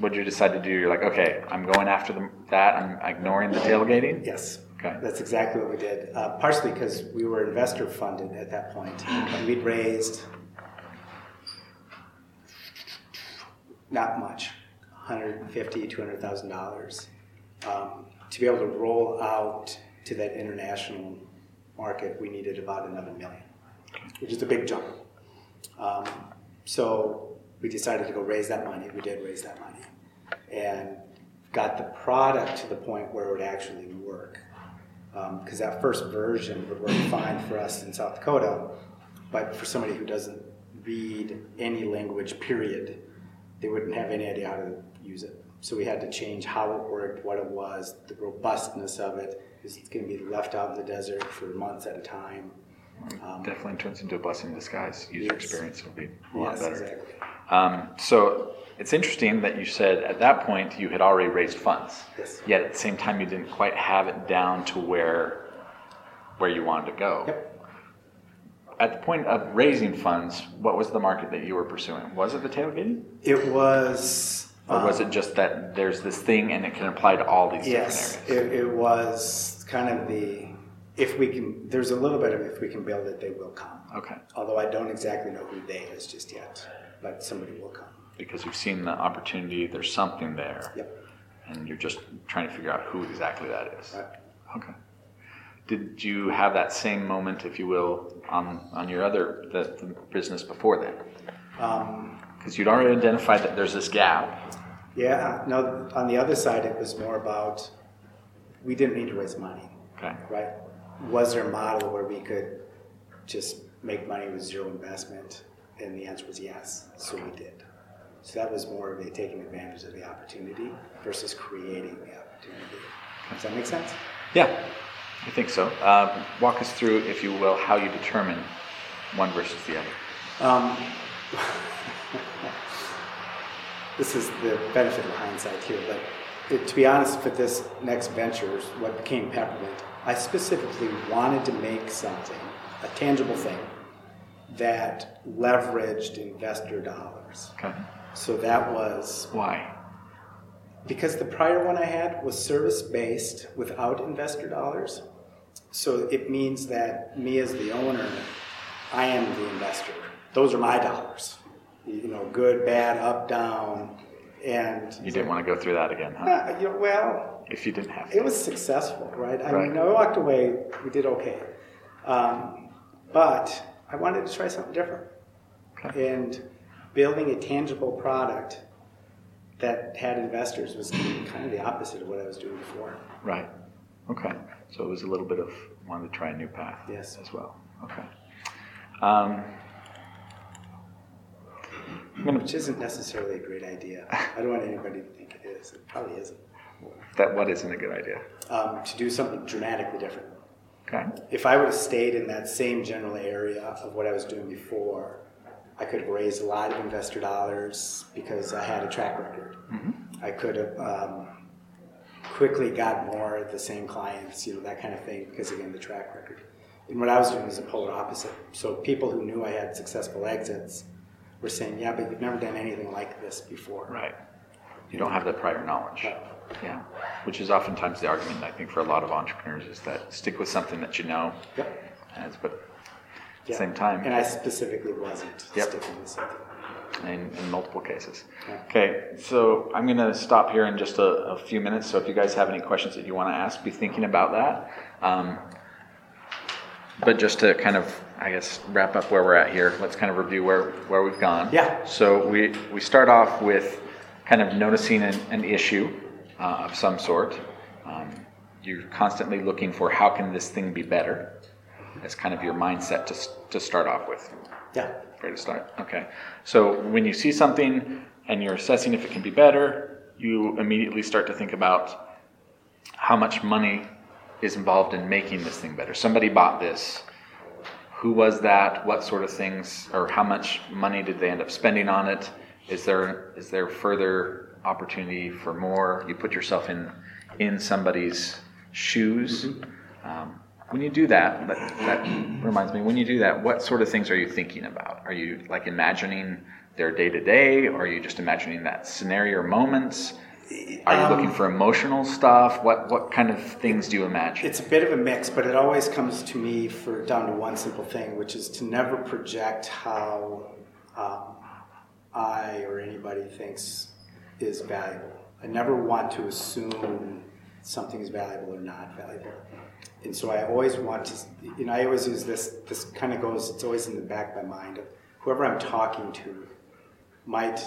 what did you decide to do? You're like, okay, I'm going after that. I'm ignoring the tailgating? Yes. Okay. That's exactly what we did, partially because we were investor funded at that point. And we'd raised not much. $150,000 to $200,000 to be able to roll out to that international market. We needed about another $1 million, which is a big jump. So we decided to go raise that money. We did raise that money and got the product to the point where it would actually work, because that first version would work fine for us in South Dakota, but for somebody who doesn't read any language, period, they wouldn't have any idea how to use it. So we had to change how it worked, what it was, the robustness of it. It's going to be left out in the desert for months at a time. Definitely turns into a blessing in disguise. User experience will be a lot better. Exactly. So it's interesting that you said at that point you had already raised funds. Yes. Yet at the same time you didn't quite have it down to where you wanted to go. Yep. At the point of raising funds, what was the market that you were pursuing? Was it the tailgating? It was... or was it just that there's this thing and it can apply to all these different areas? It was kind of the... if we can... there's a little bit of if we can build it, they will come. Okay. Although I don't exactly know who they is just yet, but somebody will come. Because you've seen the opportunity, there's something there. Yep. And you're just trying to figure out who exactly that is. Right. Okay. Did you have that same moment, if you will, on your other the business before that? Because you'd already identified that there's this gap. Yeah. No, on the other side, it was more about we didn't need to raise money. Okay. Right? Was there a model where we could just make money with zero investment? And the answer was yes. So we did. So that was more of a taking advantage of the opportunity versus creating the opportunity. Does that make sense? Yeah, I think so. Walk us through, if you will, how you determine one versus the other. This is the benefit of hindsight here, but to be honest, for this next venture, what became Peppermint, I specifically wanted to make something, a tangible thing, that leveraged investor dollars. Okay. So that was... Why? Because the prior one I had was service-based without investor dollars. So it means that me as the owner, I am the investor. Those are my dollars. You know, good, bad, up, down, and... You didn't want to go through that again, huh? Well... If you didn't have to. It was successful, right? I mean, I walked away, we did okay. But I wanted to try something different. Okay. And building a tangible product that had investors was kind of the opposite of what I was doing before. Right. Okay. So it was a little bit of wanting to try a new path. Yes. As well. Okay. Which isn't necessarily a great idea. I don't want anybody to think it is. It probably isn't. That what isn't a good idea? To do something dramatically different. Okay. If I would have stayed in that same general area of what I was doing before, I could have raised a lot of investor dollars because I had a track record. Mm-hmm. I could have quickly got more of the same clients, you know, that kind of thing, because again, the track record. And what I was doing was the polar opposite. So people who knew I had successful exits were saying, yeah, but you've never done anything like this before. Right. You don't have the prior knowledge. Right. Yeah, which is oftentimes the argument, I think, for a lot of entrepreneurs is that stick with something that you know. Yep. But at the same time... And I specifically wasn't sticking with something. In multiple cases. Yeah. Okay, so I'm going to stop here in just a few minutes. So if you guys have any questions that you want to ask, be thinking about that. But just to kind of, I guess, wrap up where we're at here, let's kind of review where we've gone. Yeah. So we start off with kind of noticing an issue. Of some sort. You're constantly looking for how can this thing be better. That's kind of your mindset to start off with. Yeah. Fair to start. Okay. So when you see something and you're assessing if it can be better, you immediately start to think about how much money is involved in making this thing better. Somebody bought this. Who was that? What sort of things, or how much money did they end up spending on it? Is there further opportunity for more? You put yourself in somebody's shoes. Mm-hmm. When you do that reminds me, when you do that, what sort of things are you thinking about? Are you like imagining their day-to-day, or are you just imagining that scenario or moments? Are you looking for emotional stuff? What kind of things do you imagine? It's a bit of a mix, but it always comes to me down to one simple thing, which is to never project how I or anybody thinks is valuable. I never want to assume something is valuable or not valuable. And so I always want to, you know, I always use this kind of goes, it's always in the back of my mind. Whoever I'm talking to might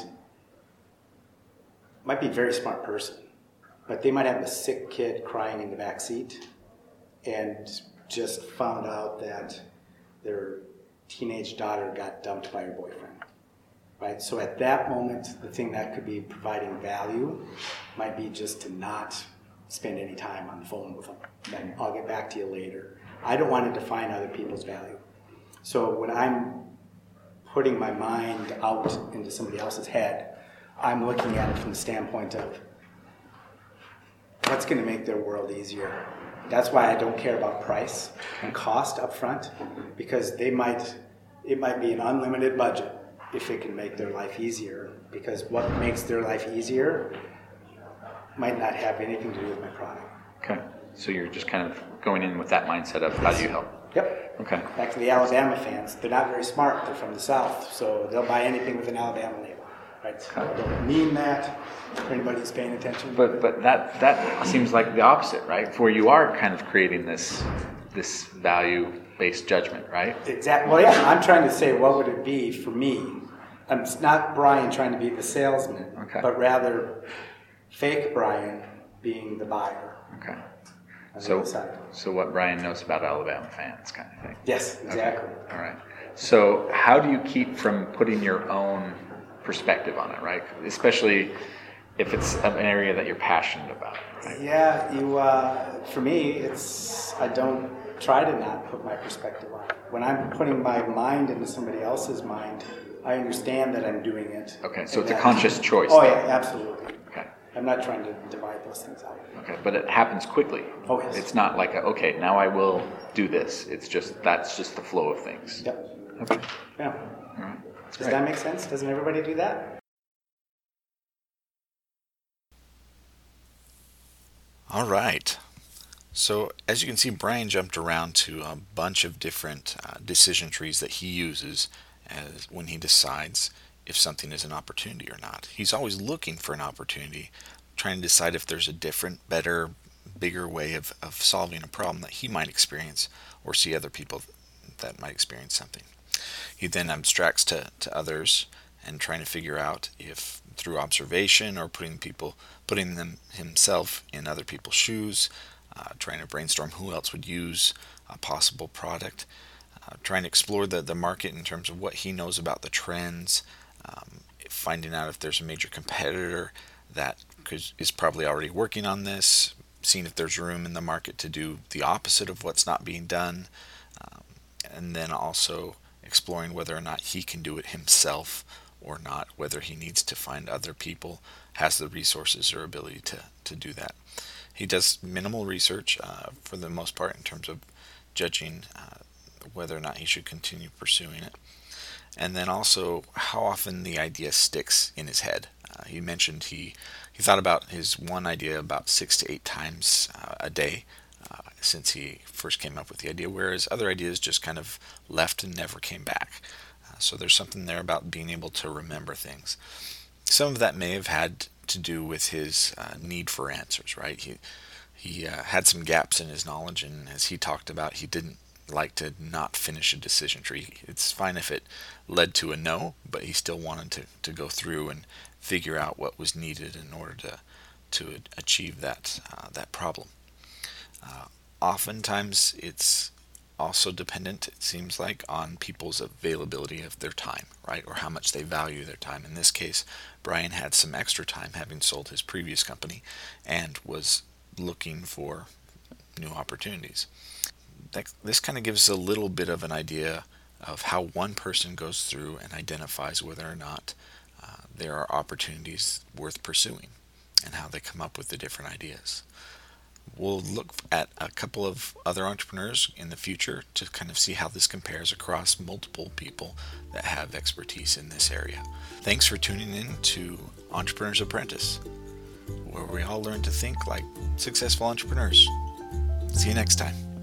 be a very smart person, but they might have a sick kid crying in the back seat and just found out that their teenage daughter got dumped by her boyfriend. Right? So at that moment, the thing that could be providing value might be just to not spend any time on the phone with them. Like, I'll get back to you later. I don't want to define other people's value. So when I'm putting my mind out into somebody else's head, I'm looking at it from the standpoint of what's going to make their world easier. That's why I don't care about price and cost up front, because it might be an unlimited budget if it can make their life easier, because what makes their life easier might not have anything to do with my product. Okay. So you're just kind of going in with that mindset of how do you help? Yep. Okay. Back to the Alabama fans. They're not very smart. They're from the South, so they'll buy anything with an Alabama label. Right? So I don't mean that for anybody who's paying attention. But that seems like the opposite, right? For you are kind of creating this value-based judgment, right? Exactly. Well, yeah, I'm trying to say what would it be for me I'm not Brian trying to be the salesman, okay, but rather fake Brian being the buyer. Okay. So what Brian knows about Alabama fans kind of thing. Yes, exactly. Okay. All right. So how do you keep from putting your own perspective on it, right? Especially if it's an area that you're passionate about. Right? Yeah, for me, I don't try to not put my perspective on it. When I'm putting my mind into somebody else's mind, I understand that I'm doing it. Okay, so it's a conscious choice. Oh, yeah, absolutely. Okay. I'm not trying to divide those things out. Okay, but it happens quickly. Oh, yes. It's not like, okay, now I will do this. It's just, that's just the flow of things. Yep. Okay. Yeah. All right. Does that make sense? Doesn't everybody do that? All right. So as you can see, Brian jumped around to a bunch of different decision trees that he uses as when he decides if something is an opportunity or not. He's always looking for an opportunity, trying to decide if there's a different, better, bigger way of solving a problem that he might experience or see other people that might experience something. He then abstracts to others and trying to figure out if through observation or putting himself in other people's shoes, trying to brainstorm who else would use a possible product, trying to explore the market in terms of what he knows about the trends, finding out if there's a major competitor that is probably already working on this, seeing if there's room in the market to do the opposite of what's not being done, and then also exploring whether or not he can do it himself or not, whether he needs to find other people, has the resources or ability to do that. He does minimal research for the most part in terms of judging whether or not he should continue pursuing it. And then also how often the idea sticks in his head. He mentioned he thought about his one idea about 6 to 8 times a day since he first came up with the idea, whereas other ideas just kind of left and never came back. So there's something there about being able to remember things. Some of that may have had to do with his need for answers, right? He had some gaps in his knowledge, and as he talked about, he didn't like to not finish a decision tree. It's fine if it led to a no, but he still wanted to go through and figure out what was needed in order to achieve that problem. Oftentimes it's also dependent, it seems like, on people's availability of their time, right? Or how much they value their time. In this case, Brian had some extra time having sold his previous company and was looking for new opportunities. This kind of gives a little bit of an idea of how one person goes through and identifies whether or not there are opportunities worth pursuing and how they come up with the different ideas. We'll look at a couple of other entrepreneurs in the future to kind of see how this compares across multiple people that have expertise in this area. Thanks for tuning in to Entrepreneur's Apprentice, where we all learn to think like successful entrepreneurs. See you next time.